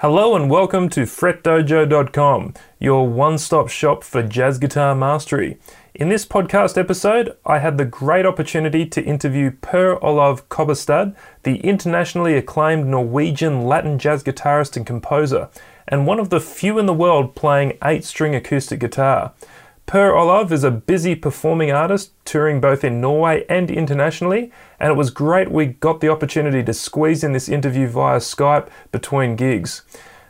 Hello and welcome to FretDojo.com, your one-stop shop for jazz guitar mastery. In this podcast episode, I had the great opportunity to interview Per Olav Kobberstad, the internationally acclaimed Norwegian Latin jazz guitarist and composer, and one of the few in the world playing 8-string acoustic guitar. Per Olav is a busy performing artist, touring both in Norway and internationally, and it was great we got the opportunity to squeeze in this interview via Skype between gigs.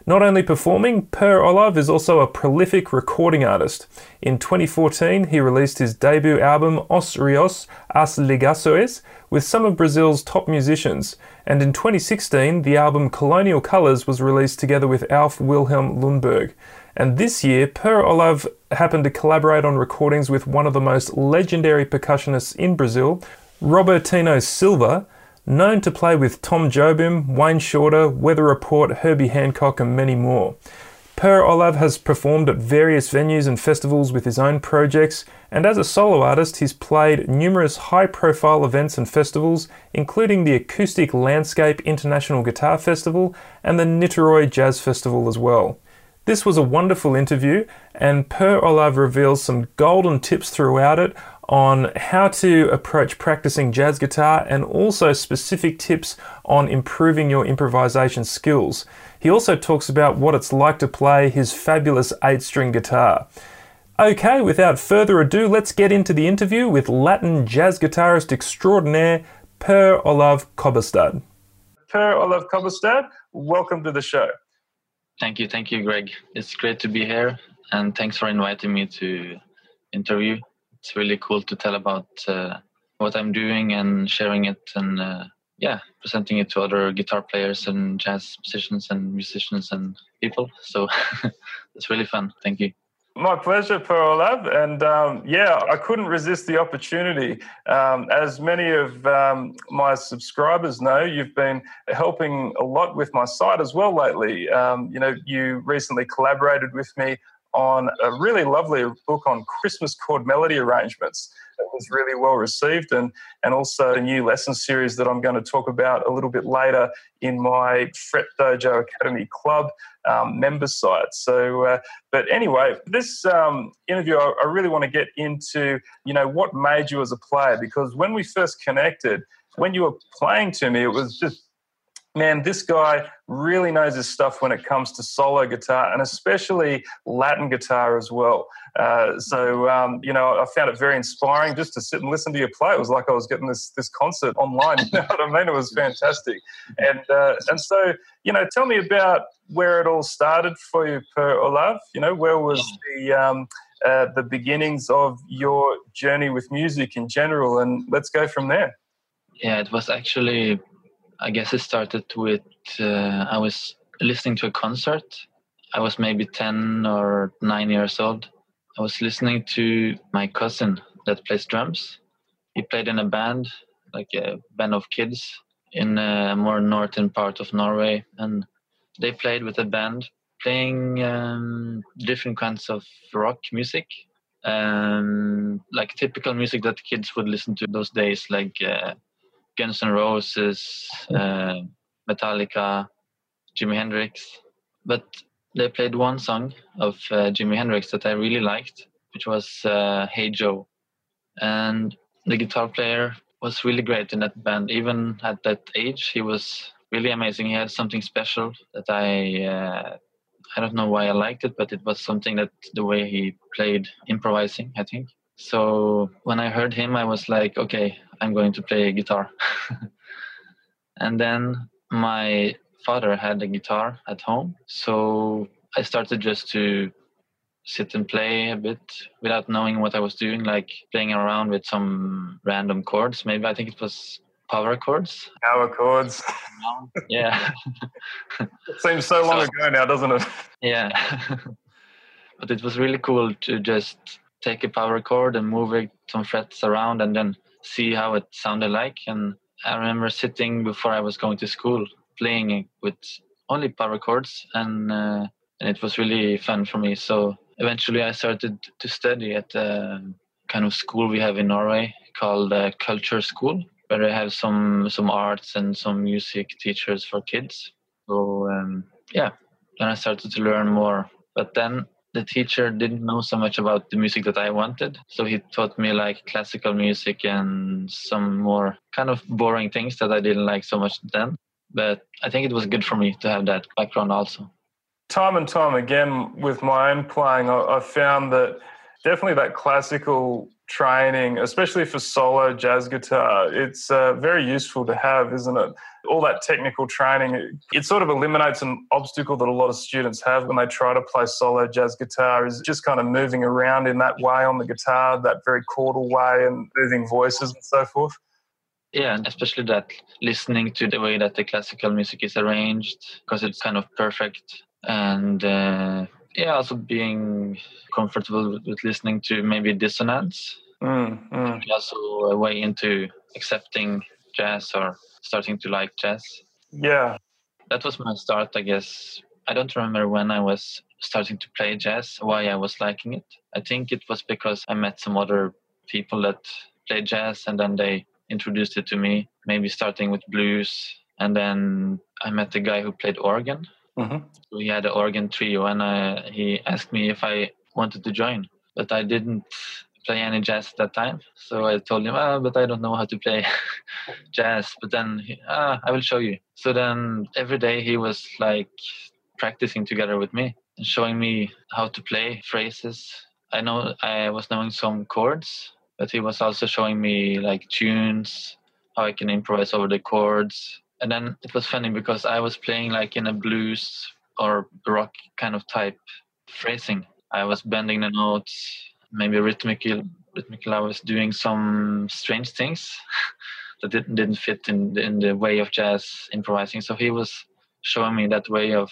Not only performing, Per Olav is also a prolific recording artist. In 2014, he released his debut album Os Rios, As Ligações with some of Brazil's top musicians, and in 2016, the album Colonial Colors was released together with Alf Wilhelm Lundberg. And this year, Per Olav happened to collaborate on recordings with one of the most legendary percussionists in Brazil, Robertinho Silva, known to play with Tom Jobim, Wayne Shorter, Weather Report, Herbie Hancock, and many more. Per Olav has performed at various venues and festivals with his own projects, and as a solo artist, he's played numerous high-profile events and festivals, including the Acoustic Landscape International Guitar Festival and the Niterói Jazz Festival as well. This was a wonderful interview, and Per Olav reveals some golden tips throughout it on how to approach practicing jazz guitar and also specific tips on improving your improvisation skills. He also talks about what it's like to play his fabulous 8-string guitar. Okay, without further ado, let's get into the interview with Latin jazz guitarist extraordinaire Per Olav Kobberstad. Per Olav Kobberstad, welcome to the show. Thank you, Greg. It's great to be here, and thanks for inviting me to interview. It's really cool to tell about what I'm doing and sharing it and, presenting it to other guitar players and jazz musicians and people. So it's really fun. Thank you. My pleasure, Per Olav. And I couldn't resist the opportunity. As many of my subscribers know, you've been helping a lot with my site as well lately. You recently collaborated with me on a really lovely book on Christmas chord melody arrangements. It was really well received, and also a new lesson series that I'm going to talk about a little bit later in my Fret Dojo Academy Club member site. So, but anyway, this interview, I really want to get into, what made you as a player, because when we first connected, when you were playing to me, it was just, man, this guy really knows his stuff when it comes to solo guitar and especially Latin guitar as well. I found it very inspiring just to sit and listen to you play. It was like I was getting this concert online. You know what I mean? It was fantastic. And so, tell me about where it all started for you, Per Olav. Where was the beginnings of your journey with music in general? And let's go from there. Yeah, it was actually... I guess it started with I was listening to a concert. I was maybe 10 or 9 years old. I was listening to my cousin that plays drums. He played in a band, like a band of kids in a more northern part of Norway. And they played with a band playing different kinds of rock music, like typical music that kids would listen to those days, like... Guns N' Roses, Metallica, Jimi Hendrix. But they played one song of Jimi Hendrix that I really liked, which was Hey Joe. And the guitar player was really great in that band. Even at that age, he was really amazing. He had something special that I don't know why I liked it, but it was something that the way he played improvising, I think. So when I heard him, I was like, okay, I'm going to play guitar. And then my father had a guitar at home. So I started just to sit and play a bit without knowing what I was doing, like playing around with some random chords. Maybe I think it was power chords. Power chords. Yeah. It seems so long ago now, doesn't it? Yeah. But it was really cool to just... take a power chord and move it some frets around and then see how it sounded like. And I remember sitting before I was going to school, playing with only power chords, and it was really fun for me. So eventually I started to study at a kind of school we have in Norway called Culture School, where they have some arts and some music teachers for kids. So then I started to learn more. But then the teacher didn't know so much about the music that I wanted. So he taught me like classical music and some more kind of boring things that I didn't like so much then. But I think it was good for me to have that background also. Time and time again with my own playing, I found that definitely that classical training, especially for solo jazz guitar, it's very useful to have, isn't it? All that technical training, it sort of eliminates an obstacle that a lot of students have when they try to play solo jazz guitar, is just kind of moving around in that way on the guitar, that very chordal way and moving voices and so forth. Yeah, and especially that listening to the way that the classical music is arranged, because it's kind of perfect. And also being comfortable with listening to maybe dissonance. Also a way into accepting jazz or starting to like jazz. Yeah. That was my start, I guess. I don't remember when I was starting to play jazz, why I was liking it. I think it was because I met some other people that played jazz and then they introduced it to me, maybe starting with blues. And then I met the guy who played organ. Mm-hmm. So he had an organ trio and he asked me if I wanted to join. But I didn't play any jazz at that time. So I told him, but I don't know how to play jazz. But then, I will show you. So then every day he was like practicing together with me and showing me how to play phrases. I know I was knowing some chords, but he was also showing me like tunes, how I can improvise over the chords. And then it was funny because I was playing like in a blues or rock kind of type phrasing. I was bending the notes, maybe rhythmically I was doing some strange things that didn't fit in the way of jazz improvising. So he was showing me that way of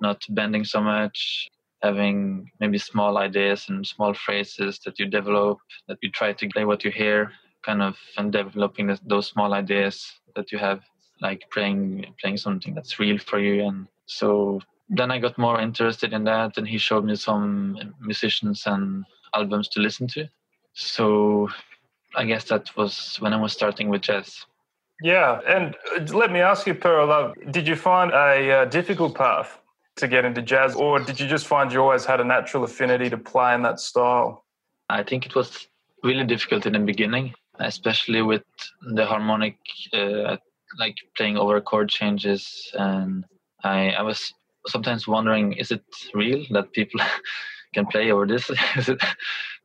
not bending so much, having maybe small ideas and small phrases that you develop, that you try to play what you hear, kind of, and developing those small ideas that you have. Like playing something that's real for you. And so then I got more interested in that, and he showed me some musicians and albums to listen to. So I guess that was when I was starting with jazz. Yeah, and let me ask you, Per Olav, did you find a difficult path to get into jazz, or did you just find you always had a natural affinity to play in that style? I think it was really difficult in the beginning, especially with the harmonic like playing over chord changes, and I was sometimes wondering, is it real that people can play over this?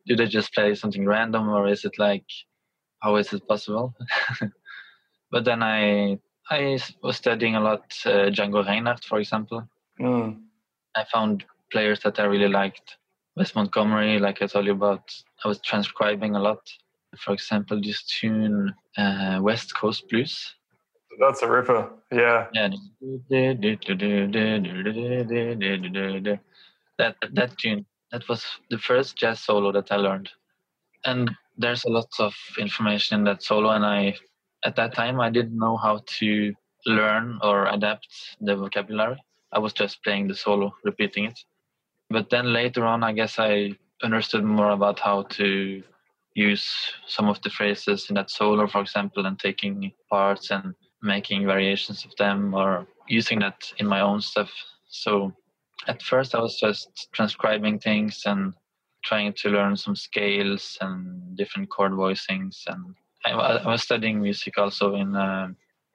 Do they just play something random, or is it like, how is it possible? But then I was studying a lot Django Reinhardt, for example. I found players that I really liked. Wes Montgomery, like I told you about, I was transcribing a lot. For example, this tune, West Coast Blues. That's a ripper, yeah. That tune, that was the first jazz solo that I learned. And there's a lot of information in that solo, and at that time, I didn't know how to learn or adapt the vocabulary. I was just playing the solo, repeating it. But then later on, I guess I understood more about how to use some of the phrases in that solo, for example, and taking parts and making variations of them or using that in my own stuff. So at first I was just transcribing things and trying to learn some scales and different chord voicings. And I was studying music also in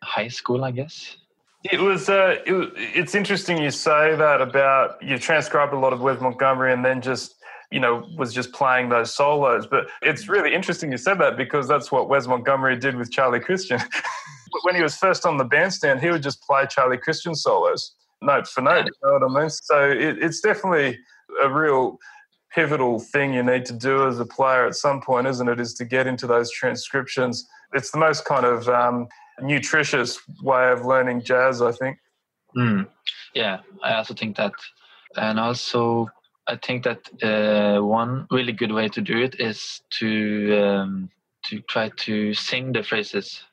high school, I guess. It's interesting you say that about you transcribed a lot of Wes Montgomery and then just was just playing those solos. But it's really interesting you said that, because that's what Wes Montgomery did with Charlie Christian. When he was first on the bandstand, he would just play Charlie Christian solos, note for note, you know what I mean? So it's definitely a real pivotal thing you need to do as a player at some point, isn't it, is to get into those transcriptions. It's the most kind of nutritious way of learning jazz, I think. Yeah, I also think that. And also I think that one really good way to do it is to try to sing the phrases.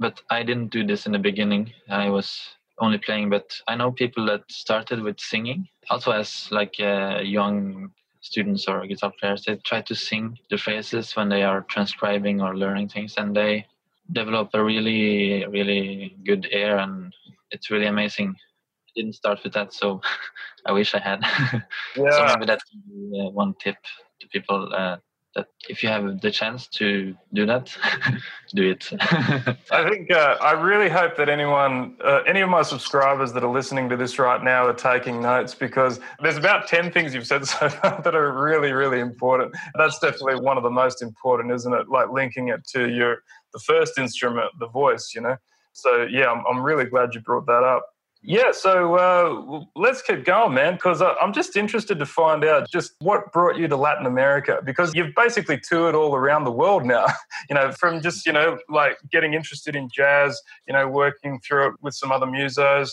But I didn't do this in the beginning. I was only playing, but I know people that started with singing. Also as like young students or guitar players, they try to sing the phrases when they are transcribing or learning things, and they develop a really, really good ear, and it's really amazing. I didn't start with that, so I wish I had. Yeah. So maybe that can be one tip to people, that if you have the chance to do that, do it. I think I really hope that anyone, any of my subscribers that are listening to this right now are taking notes, because there's about 10 things you've said so far that are really, really important. That's definitely one of the most important, isn't it? Like linking it to your the first instrument, the voice, you know? So, yeah, I'm really glad you brought that up. Yeah, so let's keep going, man, because I'm just interested to find out just what brought you to Latin America, because you've basically toured all around the world now, you know, from just, you know, like getting interested in jazz, you know, working through it with some other musos,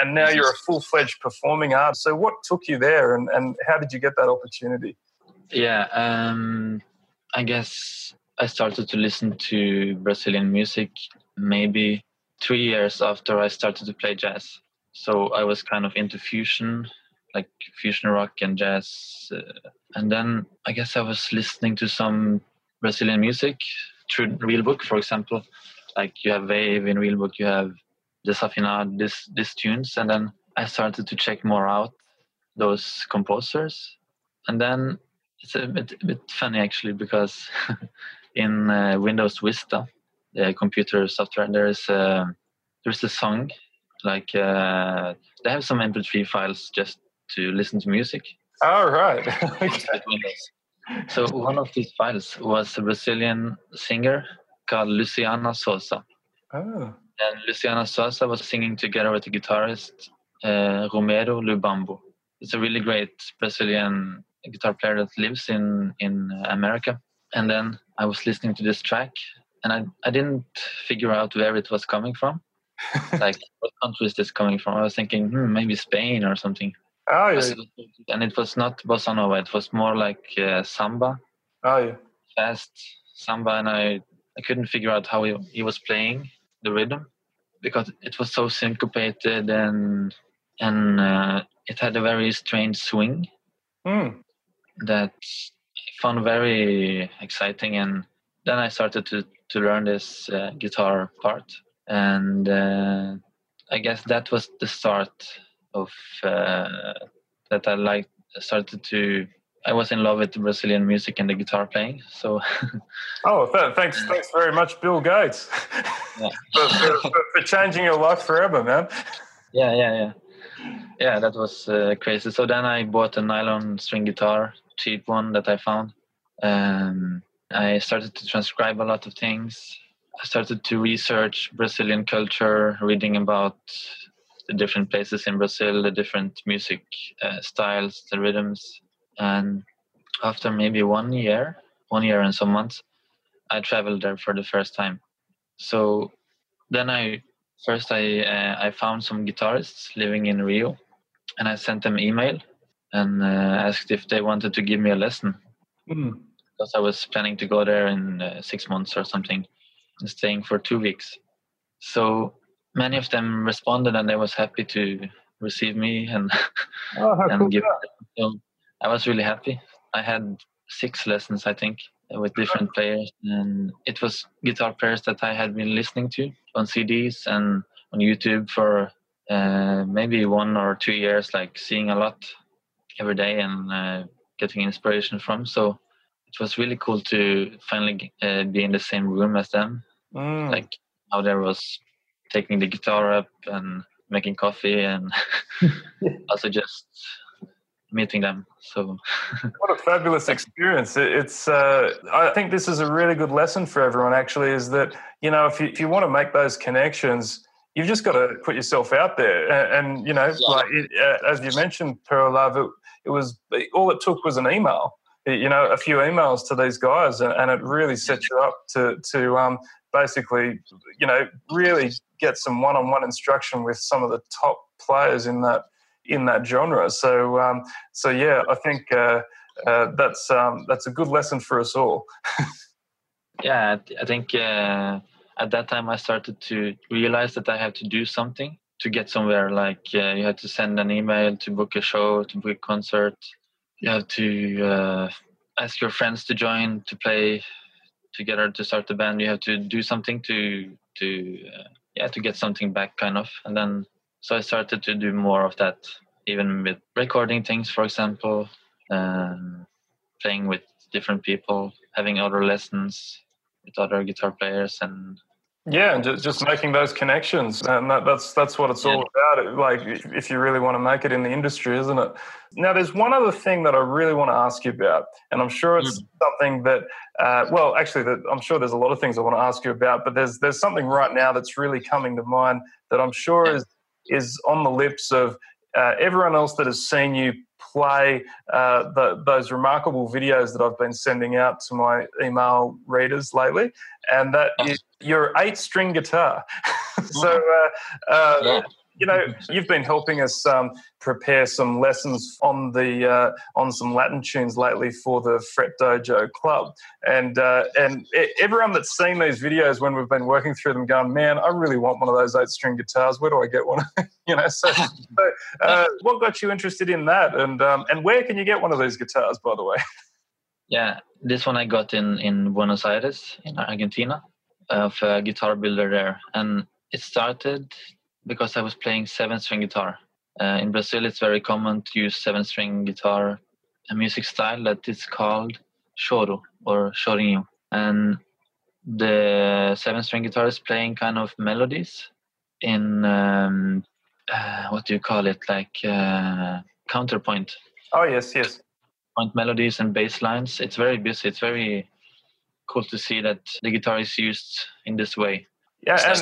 and now you're a full-fledged performing artist. So what took you there, and how did you get that opportunity? Yeah, I guess I started to listen to Brazilian music maybe 3 years after I started to play jazz. So I was kind of into fusion, like fusion rock and jazz. And then I guess I was listening to some Brazilian music through Real Book, for example. Like you have Wave in Real Book, you have Desafinado, these tunes. And then I started to check more out those composers. And then it's a bit funny actually, because in Windows Vista, the computer software, there's a song, like they have some MP3 files just to listen to music. All right. So one of these files was a Brazilian singer called Luciana Sosa. Oh. And Luciana Sosa was singing together with the guitarist Romero Lubambo. It's a really great Brazilian guitar player that lives in America. And then I was listening to this track, and I didn't figure out where it was coming from. Like, what country is this coming from? I was thinking, maybe Spain or something. Oh, yeah. And it was not Bossa Nova. It was more like Samba. Oh, yeah. Fast Samba. And I couldn't figure out how he was playing the rhythm, because it was so syncopated and it had a very strange swing that I found very exciting. And then I started to learn this guitar part, and I guess that was the start of that I liked. I was in love with the Brazilian music and the guitar playing. So, thanks very much, Bill Gates, for changing your life forever, man. Yeah. That was crazy. So then I bought a nylon string guitar, cheap one that I found. I started to transcribe a lot of things. I started to research Brazilian culture, reading about the different places in Brazil, the different music styles, the rhythms. And after maybe one year and some months, I traveled there for the first time. So then I found some guitarists living in Rio, and I sent them email and asked if they wanted to give me a lesson. Mm. I was planning to go there in 6 months or something, and staying for 2 weeks. So many of them responded, and they was happy to receive me So I was really happy. I had 6 lessons, I think, with different players, and it was guitar players that I had been listening to on CDs and on YouTube for maybe 1 or 2 years, like seeing a lot every day and getting inspiration from. So it was really cool to finally be in the same room as them. Mm. Like how there was taking the guitar up and making coffee and also just meeting them. So what a fabulous experience. It's I think this is a really good lesson for everyone, actually, is that, you know, if you want to make those connections, you've just got to put yourself out there. And you know, like as you mentioned, Per Olav, it was all it took was an email. You know, a few emails to these guys, and it really sets you up to basically, you know, really get some one-on-one instruction with some of the top players in that genre. So, yeah, I think that's a good lesson for us all. Yeah, I think at that time I started to realize that I have to do something to get somewhere. Like you have to send an email to book a show, to book a concert. You have to ask your friends to join, to play together, to start the band. You have to do something to get something back, kind of. And then, so I started to do more of that. even with recording things, for example, playing with different people, having other lessons with other guitar players, and just making those connections, and that's what it's all about. Like, if you really want to make it in the industry, isn't it? Now, there's one other thing that I really want to ask you about, and I'm sure it's something that, I'm sure there's a lot of things I want to ask you about, but there's something right now that's really coming to mind that I'm sure is on the lips of everyone else that has seen you play those remarkable videos that I've been sending out to my email readers lately, and that is your 8-string guitar. You've been helping us prepare some lessons on some Latin tunes lately for the Fret Dojo Club, and everyone that's seen these videos when we've been working through them, going, man, I really want one of those 8-string guitars. Where do I get one? So what got you interested in that, and where can you get one of these guitars, by the way? Yeah, this one I got in Buenos Aires, in Argentina, of a guitar builder there, and it started because I was playing 7-string guitar. In Brazil, it's very common to use 7-string guitar, a music style that is called choro or chorinho. And the 7-string guitar is playing kind of melodies in, counterpoint. Oh, yes. Point melodies and bass lines. It's very busy. It's very cool to see that the guitar is used in this way. Yeah, and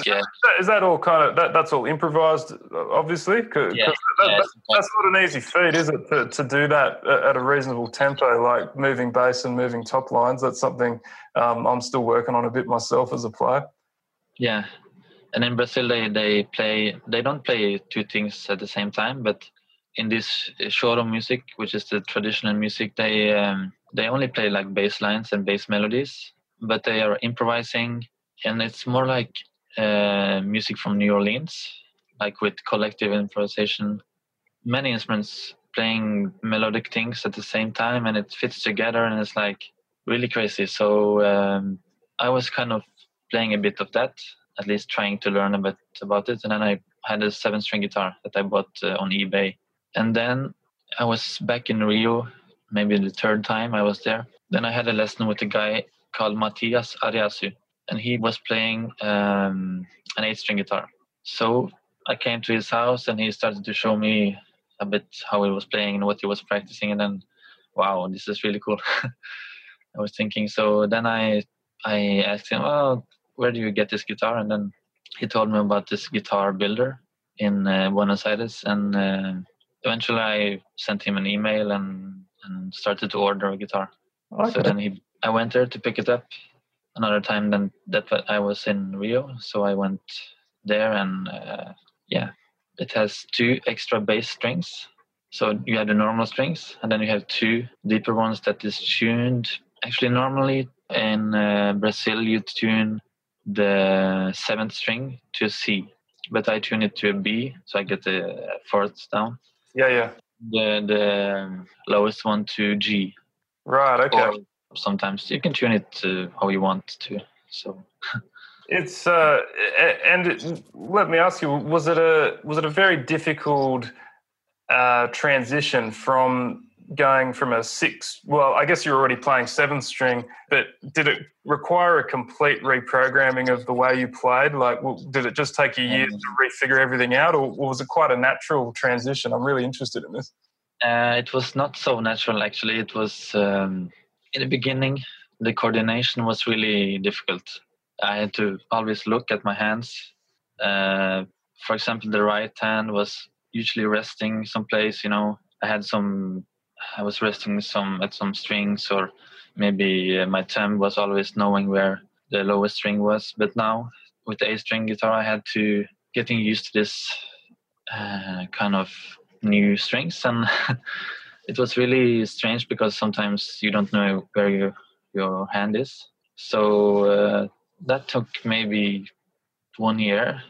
is that all kind of that's all improvised, obviously? That's not an easy feat, is it, to do that at a reasonable tempo, like moving bass and moving top lines? That's something I'm still working on a bit myself as a player. Yeah, and in Brazil they don't play two things at the same time, but in this choro music, which is the traditional music, they only play like bass lines and bass melodies, but they are improvising, and it's more like music from New Orleans, like with collective improvisation, many instruments playing melodic things at the same time, and it fits together, and it's like really crazy. So I was kind of playing a bit of that, at least trying to learn a bit about it, and then I had a 7-string guitar that I bought on eBay. And then I was back in Rio, maybe the third time I was there. Then I had a lesson with a guy called Matias Ariasu, and he was playing an 8-string guitar. So I came to his house, and he started to show me a bit how he was playing and what he was practicing. And then, wow, this is really cool. I was thinking. So then I asked him, oh, where do you get this guitar? And then he told me about this guitar builder in Buenos Aires. And eventually I sent him an email and started to order a guitar. Okay. So then I went there to pick it up. Another time than that I was in Rio, so I went there, and it has 2 extra bass strings. So you have the normal strings, and then you have 2 deeper ones that is tuned. Actually, normally in Brazil you tune the 7th string to a C, but I tune it to a B, so I get the 4th down. Yeah. The lowest one to G. Right. Okay. Or sometimes you can tune it to how you want to. So it's let me ask you: was it a very difficult transition from going from a 6? Well, I guess you're already playing 7-string, but did it require a complete reprogramming of the way you played? Like, did it just take you years to refigure everything out, or was it quite a natural transition? I'm really interested in this. It was not so natural, actually. It was. In the beginning, the coordination was really difficult. I had to always look at my hands. For example, the right hand was usually resting someplace. I was resting at some strings, or maybe my thumb was always knowing where the lowest string was. But now, with the 8-string guitar, I had to getting used to this kind of new strings and. It was really strange because sometimes you don't know where your hand is. So that took maybe 1 year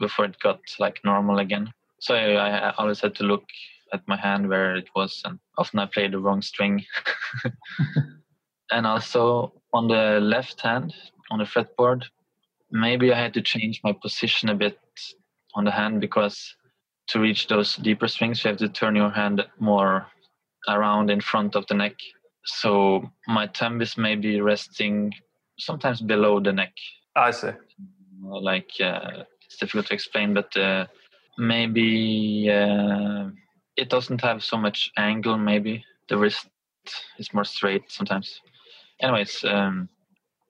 before it got like normal again. So I always had to look at my hand where it was, and often I played the wrong string. And also on the left hand, on the fretboard, maybe I had to change my position a bit on the hand because to reach those deeper strings, you have to turn your hand more around in front of the neck. So my thumb is maybe resting sometimes below the neck. I see. Like, it's difficult to explain, but maybe it doesn't have so much angle, maybe. The wrist is more straight sometimes. Anyways,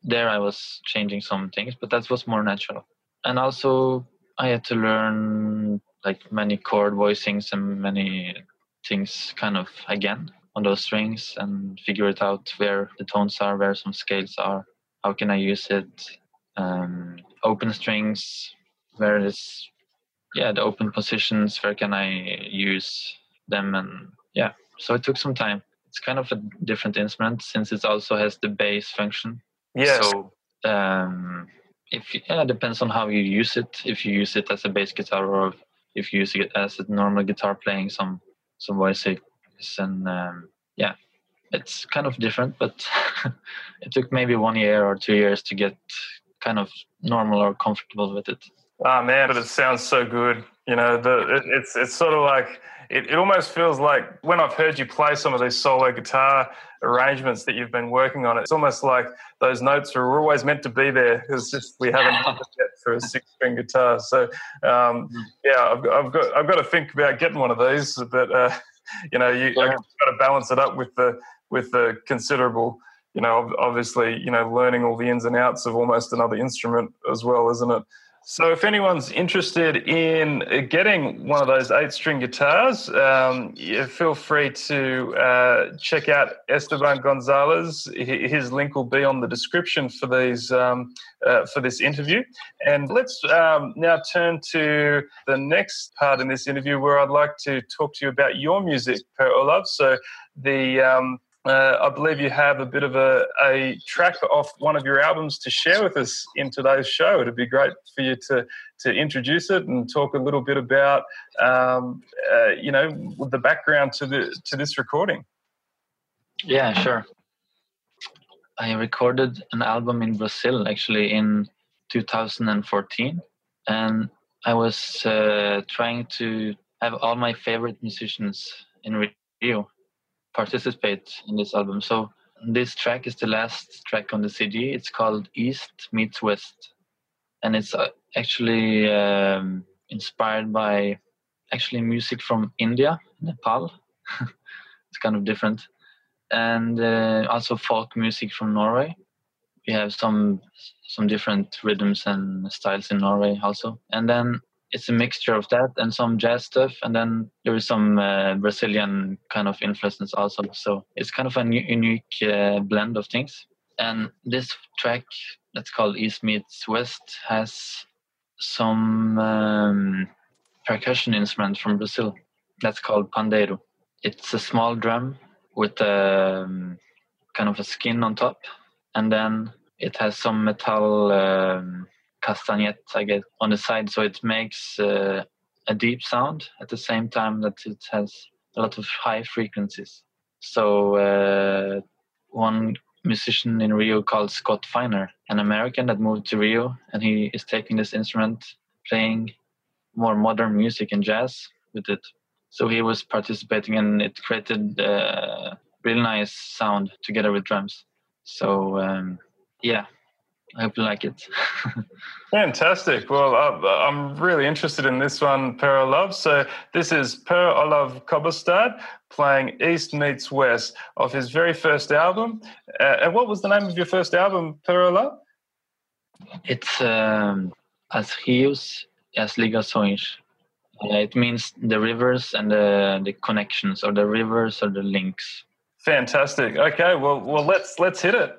there I was changing some things, but that was more natural. And also I had to learn like many chord voicings and many things kind of again on those strings and figure it out where the tones are, where some scales are, how can I use it, open strings, where is, yeah, the open positions, where can I use them, and yeah, so it took some time. It's kind of a different instrument since it also has the bass function. Yes. So it depends on how you use it. If you use it as a bass guitar or if you use it as a normal guitar playing some voices, and it's kind of different, but it took maybe 1 year or 2 years to get kind of normal or comfortable with it. Oh man, but it sounds so good. You know, it's sort of like, it almost feels like when I've heard you play some of these solo guitar arrangements that you've been working on, it's almost like those notes are always meant to be there. It's just we haven't done it yet for a six-string guitar. So, I've got to think about getting one of these, but, I just got to balance it up with the considerable, you know, obviously, you know, learning all the ins and outs of almost another instrument as well, isn't it? So if anyone's interested in getting one of those 8-string guitars, feel free to check out Esteban Gonzalez. His link will be on the description for these for this interview. And let's now turn to the next part in this interview where I'd like to talk to you about your music, Per Olav. So the... I believe you have a bit of a track off one of your albums to share with us in today's show. It'd be great for you to introduce it and talk a little bit about, the background to this recording. Yeah, sure. I recorded an album in Brazil, actually, in 2014. And I was trying to have all my favorite musicians in Rio participate in this album. So this track is the last track on the CD. It's called East Meets West, and it's actually inspired by music from India, Nepal. It's kind of different, and also folk music from Norway. We have some different rhythms and styles in Norway also, and then it's a mixture of that and some jazz stuff. And then there is some Brazilian kind of influences also. So it's kind of a unique blend of things. And this track that's called East Meets West has some percussion instrument from Brazil. That's called Pandeiro. It's a small drum with a kind of a skin on top. And then it has some metal... castagnette, I guess, on the side, so it makes a deep sound at the same time that it has a lot of high frequencies. So one musician in Rio called Scott Feiner, an American that moved to Rio, and he is taking this instrument, playing more modern music and jazz with it. So he was participating, and it created a really nice sound together with drums. So, I hope you like it. Fantastic. Well, I'm really interested in this one, Per Olav. So this is Per Olav Kobberstad playing East Meets West off his very first album. And what was the name of your first album, Per Olav? It's Os Rios, As Ligações. It means the rivers and the connections, or the rivers or the links. Fantastic. Okay, well let's hit it.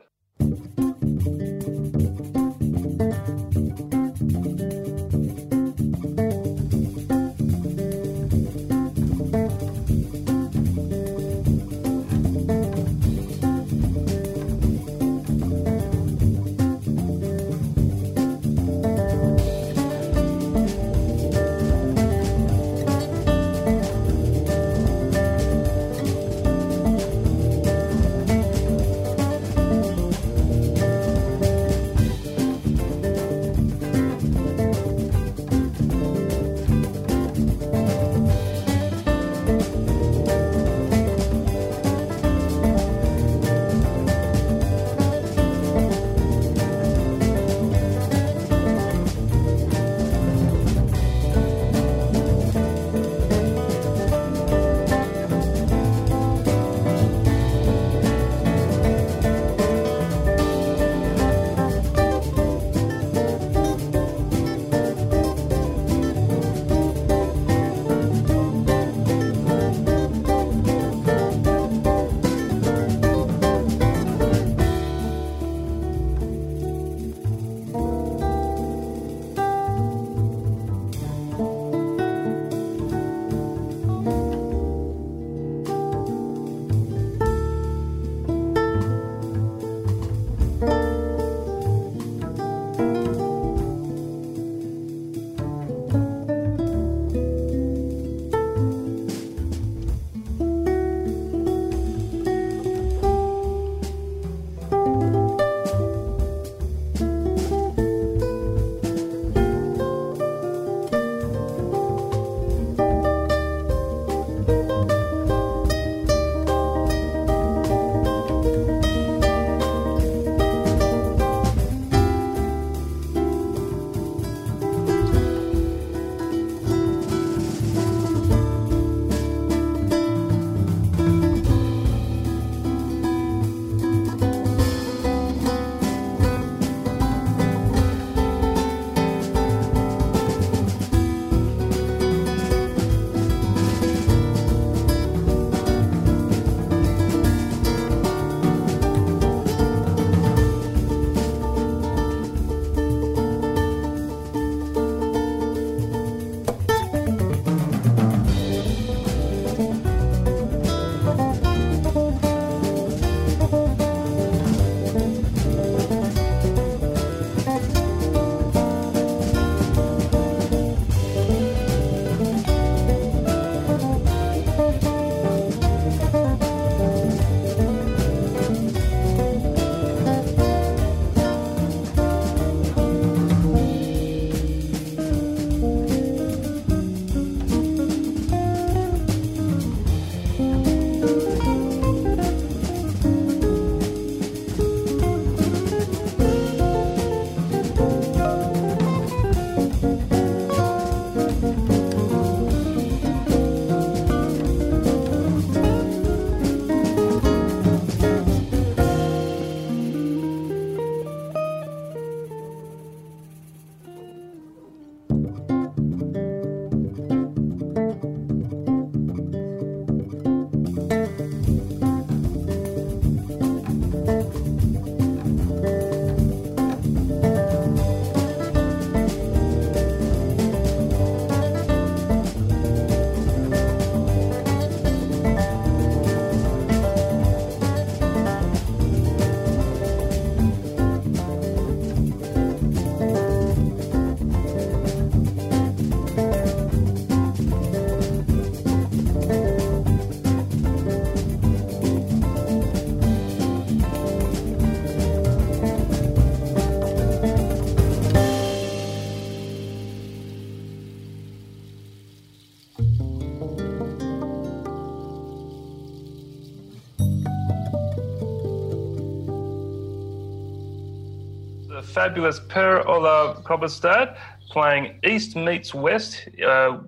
fabulous Per Olav Kobberstad playing East Meets West,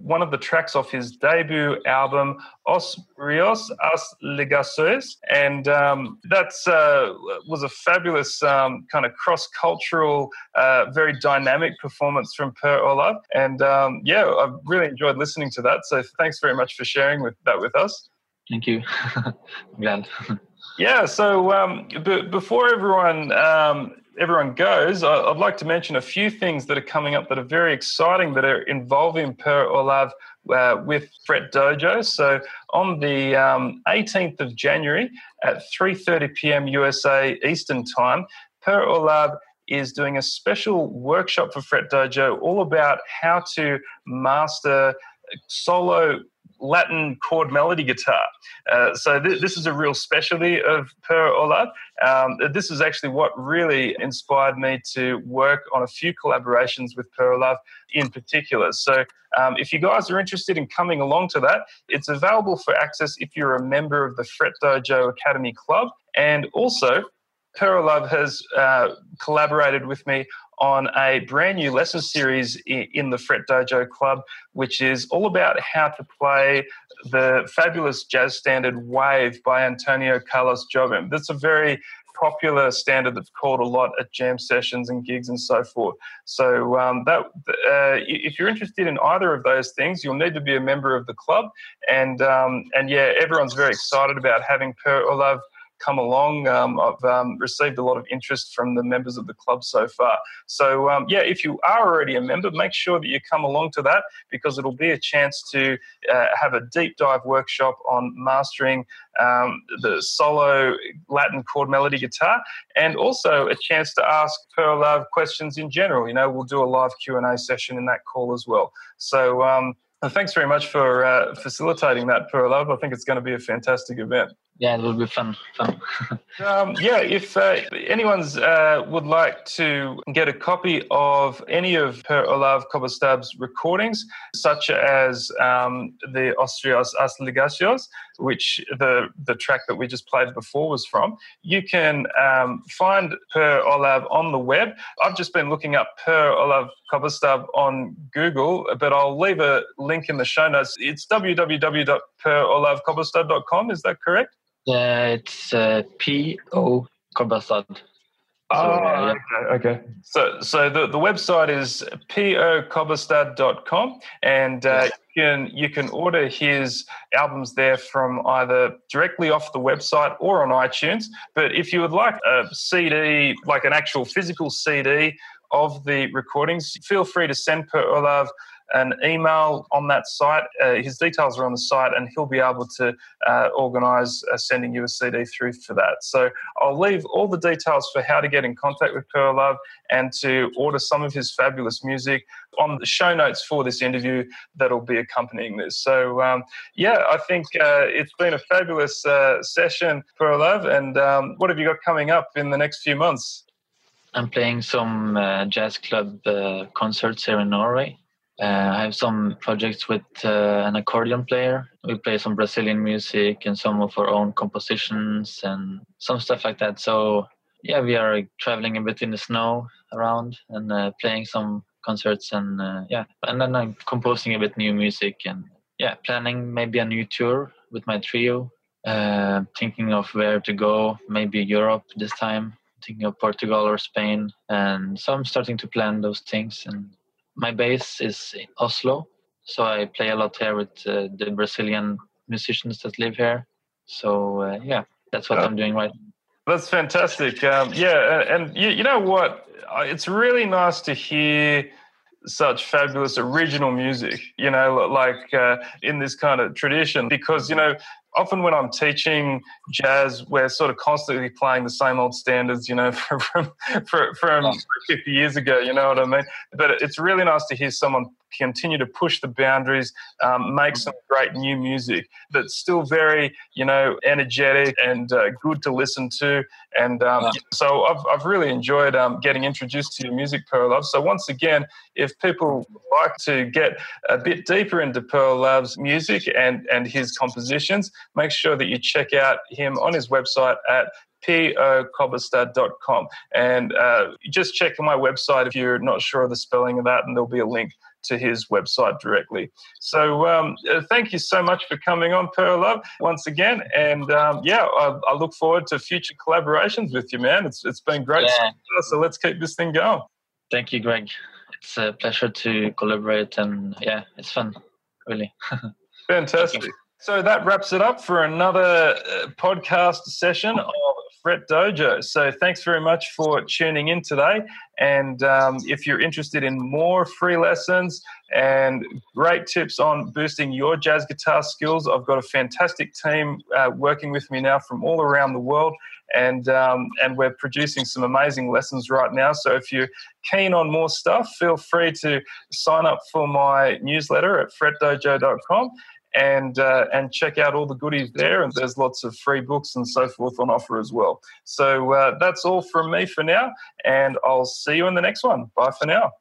one of the tracks off his debut album, Os Rios, As Ligações. And that was a fabulous kind of cross-cultural, very dynamic performance from Per Olav. And yeah, I've really enjoyed listening to that. So thanks very much for sharing that with us. Thank you. I'm glad. Yeah, so before everyone goes, I'd like to mention a few things that are coming up that are very exciting, that are involving Per Olav with Fret Dojo. So on the 18th of January at 3:30 p.m. USA Eastern Time, Per Olav is doing a special workshop for Fret Dojo all about how to master solo Latin chord melody guitar. So this is a real specialty of Per Olav. This is actually what really inspired me to work on a few collaborations with Per Olav in particular. So if you guys are interested in coming along to that, it's available for access if you're a member of the Fret Dojo Academy Club. And also, Per Olav has collaborated with me on a brand new lesson series in the Fret Dojo Club, which is all about how to play the fabulous jazz standard Wave by Antonio Carlos Jobim. That's a very popular standard that's called a lot at jam sessions and gigs and so forth. So if you're interested in either of those things, you'll need to be a member of the club. And yeah, everyone's very excited about having Per Olav come along. I've received a lot of interest from the members of the club so far. So yeah, if you are already a member, make sure that you come along to that, because it'll be a chance to have a deep dive workshop on mastering the solo Latin chord melody guitar, and also a chance to ask Per Olav questions in general. You know, we'll do a live Q&A session in that call as well. So thanks very much for facilitating that, Per Olav. I think it's going to be a fantastic event. Yeah, it will be fun. Yeah, if anyone's would like to get a copy of any of Per Olav Kobberstad's recordings, such as the Os Rios As Ligações, which the track that we just played before was from, you can find Per Olav on the web. I've just been looking up Per Olav Kobberstad on Google, but I'll leave a link in the show notes. It's www.perolavkobberstad.com, is that correct? Yeah, it's P.O. Kobberstad. Okay. So the website is pokobberstad.com, and you can order his albums there from either directly off the website or on iTunes. But if you would like a CD, like an actual physical CD of the recordings, feel free to send Per Olav an email on that site. His details are on the site, and he'll be able to organise sending you a CD through for that. So I'll leave all the details for how to get in contact with Per Olav and to order some of his fabulous music on the show notes for this interview that'll be accompanying this. So yeah, I think it's been a fabulous session, Per Olav. And what have you got coming up in the next few months? I'm playing some jazz club concerts here in Norway. I have some projects with an accordion player. We play some Brazilian music and some of our own compositions and some stuff like that. So yeah, we are traveling a bit in the snow around and playing some concerts and yeah. And then I'm composing a bit new music and yeah, planning maybe a new tour with my trio. Thinking of where to go, maybe Europe this time. Thinking of Portugal or Spain. And so I'm starting to plan those things. And my base is in Oslo, so I play a lot here with the Brazilian musicians that live here. So, yeah, that's what I'm doing right now. That's fantastic. Yeah, and you know what? It's really nice to hear such fabulous original music, you know, like in this kind of tradition, because, you know, often when I'm teaching jazz, we're sort of constantly playing the same old standards, you know, from 50 years ago, you know what I mean? But it's really nice to hear someone continue to push the boundaries, make some great new music that's still very, you know, energetic and good to listen to. And so I've really enjoyed getting introduced to your music, Per Olav. So once again, if people like to get a bit deeper into Per Olav's music and his compositions, make sure that you check out him on his website at POKobberstad.com. And just check my website if you're not sure of the spelling of that, and there'll be a link to his website directly. So thank you so much for coming on, Per Olav, once again. And I look forward to future collaborations with you, man. It's been great. Yeah. So let's keep this thing going. Thank you, Greg. It's a pleasure to collaborate, and yeah, it's fun, really. Fantastic. So that wraps it up for another podcast session of Fret Dojo. So thanks very much for tuning in today. And if you're interested in more free lessons and great tips on boosting your jazz guitar skills, I've got a fantastic team working with me now from all around the world. And we're producing some amazing lessons right now. So if you're keen on more stuff, feel free to sign up for my newsletter at FretDojo.com. And check out all the goodies there. And there's lots of free books and so forth on offer as well. So that's all from me for now. And I'll see you in the next one. Bye for now.